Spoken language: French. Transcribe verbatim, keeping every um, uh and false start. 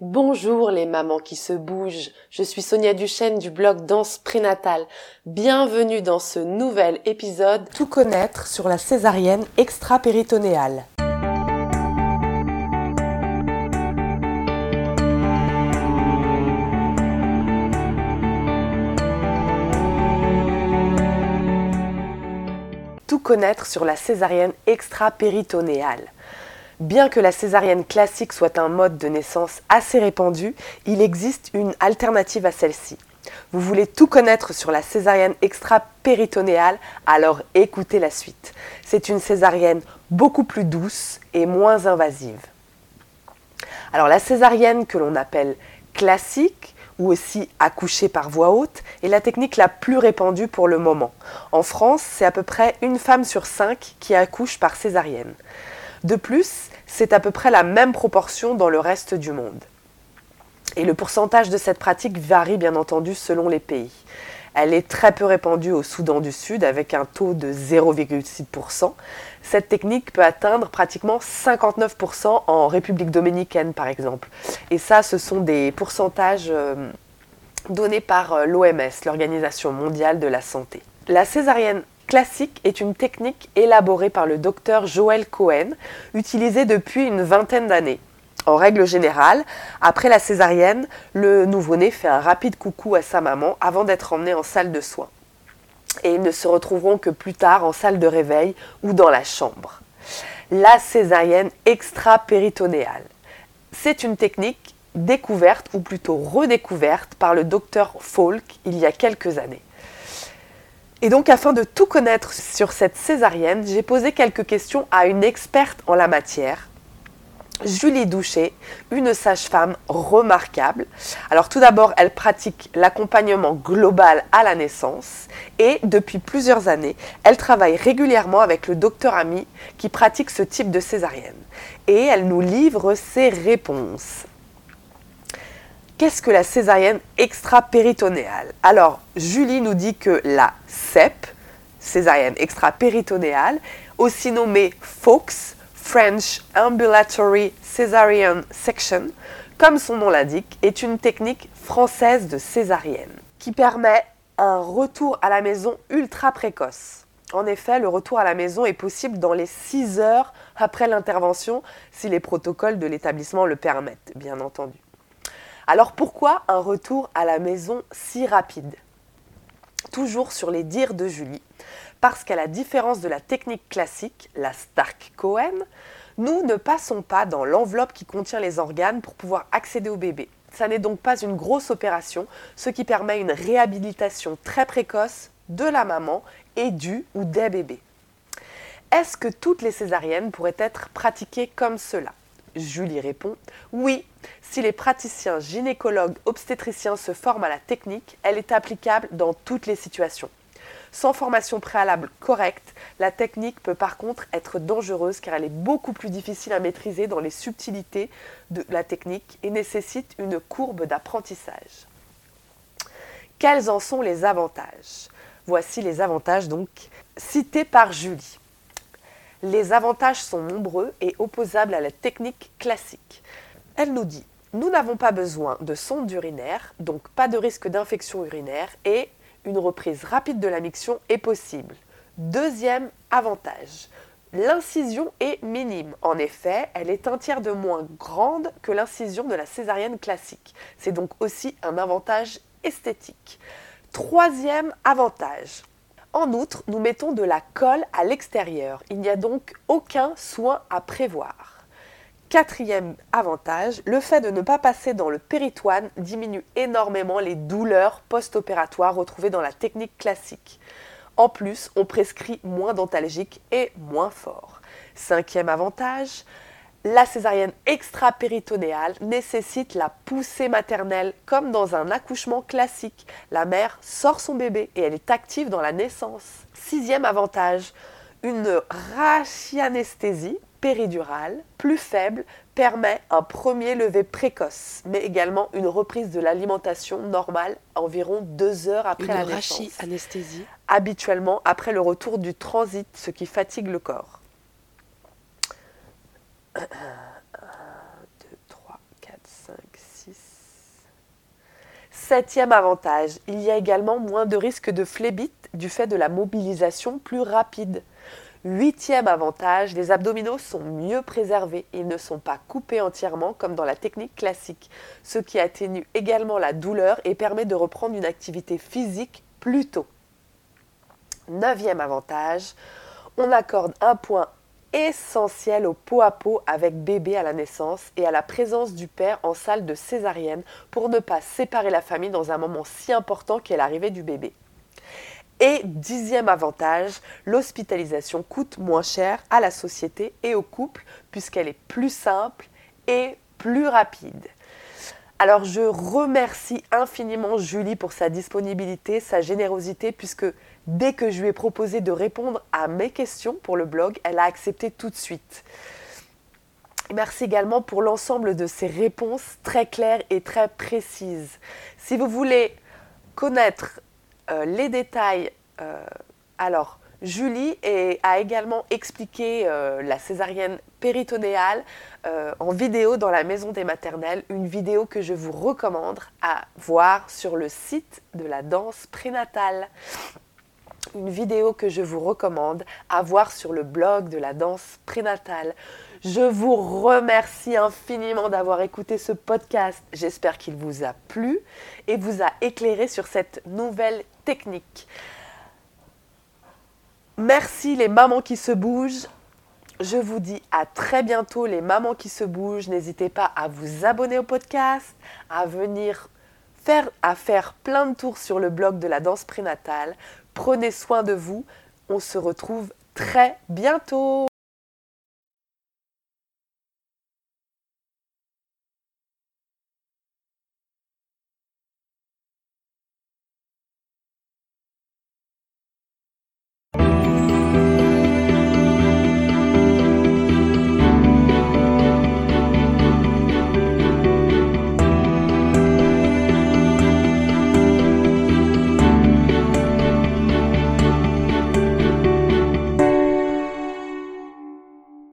Bonjour les mamans qui se bougent, je suis Sonia Duchesne du blog Danse Prénatale. Bienvenue dans ce nouvel épisode Tout connaître sur la césarienne extra-péritonéale. Tout connaître sur la césarienne extra-péritonéale. Bien que la césarienne classique soit un mode de naissance assez répandu, il existe une alternative à celle-ci. Vous voulez tout connaître sur la césarienne extra-péritonéale, alors écoutez la suite. C'est une césarienne beaucoup plus douce et moins invasive. Alors la césarienne que l'on appelle classique, ou aussi accoucher par voie haute, est la technique la plus répandue pour le moment. En France, c'est à peu près une femme sur cinq qui accouche par césarienne. De plus, c'est à peu près la même proportion dans le reste du monde. Et le pourcentage de cette pratique varie bien entendu selon les pays. Elle est très peu répandue au Soudan du Sud avec un taux de zéro virgule six pour cent. Cette technique peut atteindre pratiquement cinquante-neuf pour cent en République dominicaine par exemple. Et ça, ce sont des pourcentages euh, donnés par l'O M S, l'Organisation mondiale de la santé. La césarienne classique est une technique élaborée par le docteur Joël Cohen, utilisée depuis une vingtaine d'années. En règle générale, après la césarienne, le nouveau-né fait un rapide coucou à sa maman avant d'être emmené en salle de soins. Et ils ne se retrouveront que plus tard en salle de réveil ou dans la chambre. La césarienne extra-péritonéale. C'est une technique découverte ou plutôt redécouverte par le docteur Falk il y a quelques années. Et donc, afin de tout connaître sur cette césarienne, j'ai posé quelques questions à une experte en la matière, Julie Doucher, une sage-femme remarquable. Alors tout d'abord, elle pratique l'accompagnement global à la naissance et depuis plusieurs années, elle travaille régulièrement avec le docteur Ami qui pratique ce type de césarienne. Et elle nous livre ses réponses. Qu'est-ce que la césarienne extra-péritonéale? Alors, Julie nous dit que la C E P, césarienne extra-péritonéale, aussi nommée Fox, French Ambulatory Césarienne Section, comme son nom l'indique, est une technique française de césarienne qui permet un retour à la maison ultra précoce. En effet, le retour à la maison est possible dans les six heures après l'intervention, si les protocoles de l'établissement le permettent, bien entendu. Alors pourquoi un retour à la maison si rapide? Toujours sur les dires de Julie, parce qu'à la différence de la technique classique, la Stark-Cohen, nous ne passons pas dans l'enveloppe qui contient les organes pour pouvoir accéder au bébé. Ça n'est donc pas une grosse opération, ce qui permet une réhabilitation très précoce de la maman et du ou des bébés. Est-ce que toutes les césariennes pourraient être pratiquées comme cela? Julie répond « Oui, si les praticiens gynécologues obstétriciens se forment à la technique, elle est applicable dans toutes les situations. Sans formation préalable correcte, la technique peut par contre être dangereuse car elle est beaucoup plus difficile à maîtriser dans les subtilités de la technique et nécessite une courbe d'apprentissage. » Quels en sont les avantages? Voici les avantages donc cités par Julie. Les avantages sont nombreux et opposables à la technique classique. Elle nous dit « Nous n'avons pas besoin de sonde urinaire, donc pas de risque d'infection urinaire et une reprise rapide de la miction est possible. » Deuxième avantage, l'incision est minime. En effet, elle est un tiers de moins grande que l'incision de la césarienne classique. C'est donc aussi un avantage esthétique. Troisième avantage. En outre, nous mettons de la colle à l'extérieur. Il n'y a donc aucun soin à prévoir. Quatrième avantage, le fait de ne pas passer dans le péritoine diminue énormément les douleurs post-opératoires retrouvées dans la technique classique. En plus, on prescrit moins d'antalgiques et moins fort. Cinquième avantage, la césarienne extra-péritonéale nécessite la poussée maternelle. Comme dans un accouchement classique, la mère sort son bébé et elle est active dans la naissance. Sixième avantage, une rachianesthésie péridurale plus faible permet un premier lever précoce, mais également une reprise de l'alimentation normale environ deux heures après une la naissance. Une rachianesthésie habituellement après le retour du transit, ce qui fatigue le corps. un, deux, trois, quatre, cinq, Septième avantage, il y a également moins de risques de phlébite du fait de la mobilisation plus rapide. Huitième avantage, les abdominaux sont mieux préservés et ne sont pas coupés entièrement comme dans la technique classique, ce qui atténue également la douleur et permet de reprendre une activité physique plus tôt. Neuvième avantage, on accorde un point essentiel au pot à pot avec bébé à la naissance et à la présence du père en salle de césarienne pour ne pas séparer la famille dans un moment si important qu'est l'arrivée du bébé. Et dixième avantage, l'hospitalisation coûte moins cher à la société et au couple puisqu'elle est plus simple et plus rapide. Alors je remercie infiniment Julie pour sa disponibilité, sa générosité puisque dès que je lui ai proposé de répondre à mes questions pour le blog, elle a accepté tout de suite. Merci également pour l'ensemble de ses réponses très claires et très précises. Si vous voulez connaître Euh, les détails, euh, alors Julie est, a également expliqué euh, la césarienne péritonéale euh, en vidéo dans la maison des maternelles, une vidéo que je vous recommande à voir sur le site de la danse prénatale. Une vidéo que je vous recommande à voir sur le blog de la danse prénatale. Je vous remercie infiniment d'avoir écouté ce podcast. J'espère qu'il vous a plu et vous a éclairé sur cette nouvelle technique. Merci les mamans qui se bougent. Je vous dis à très bientôt les mamans qui se bougent. N'hésitez pas à vous abonner au podcast, à venir faire, à faire plein de tours sur le blog de la danse prénatale. Prenez soin de vous, on se retrouve très bientôt.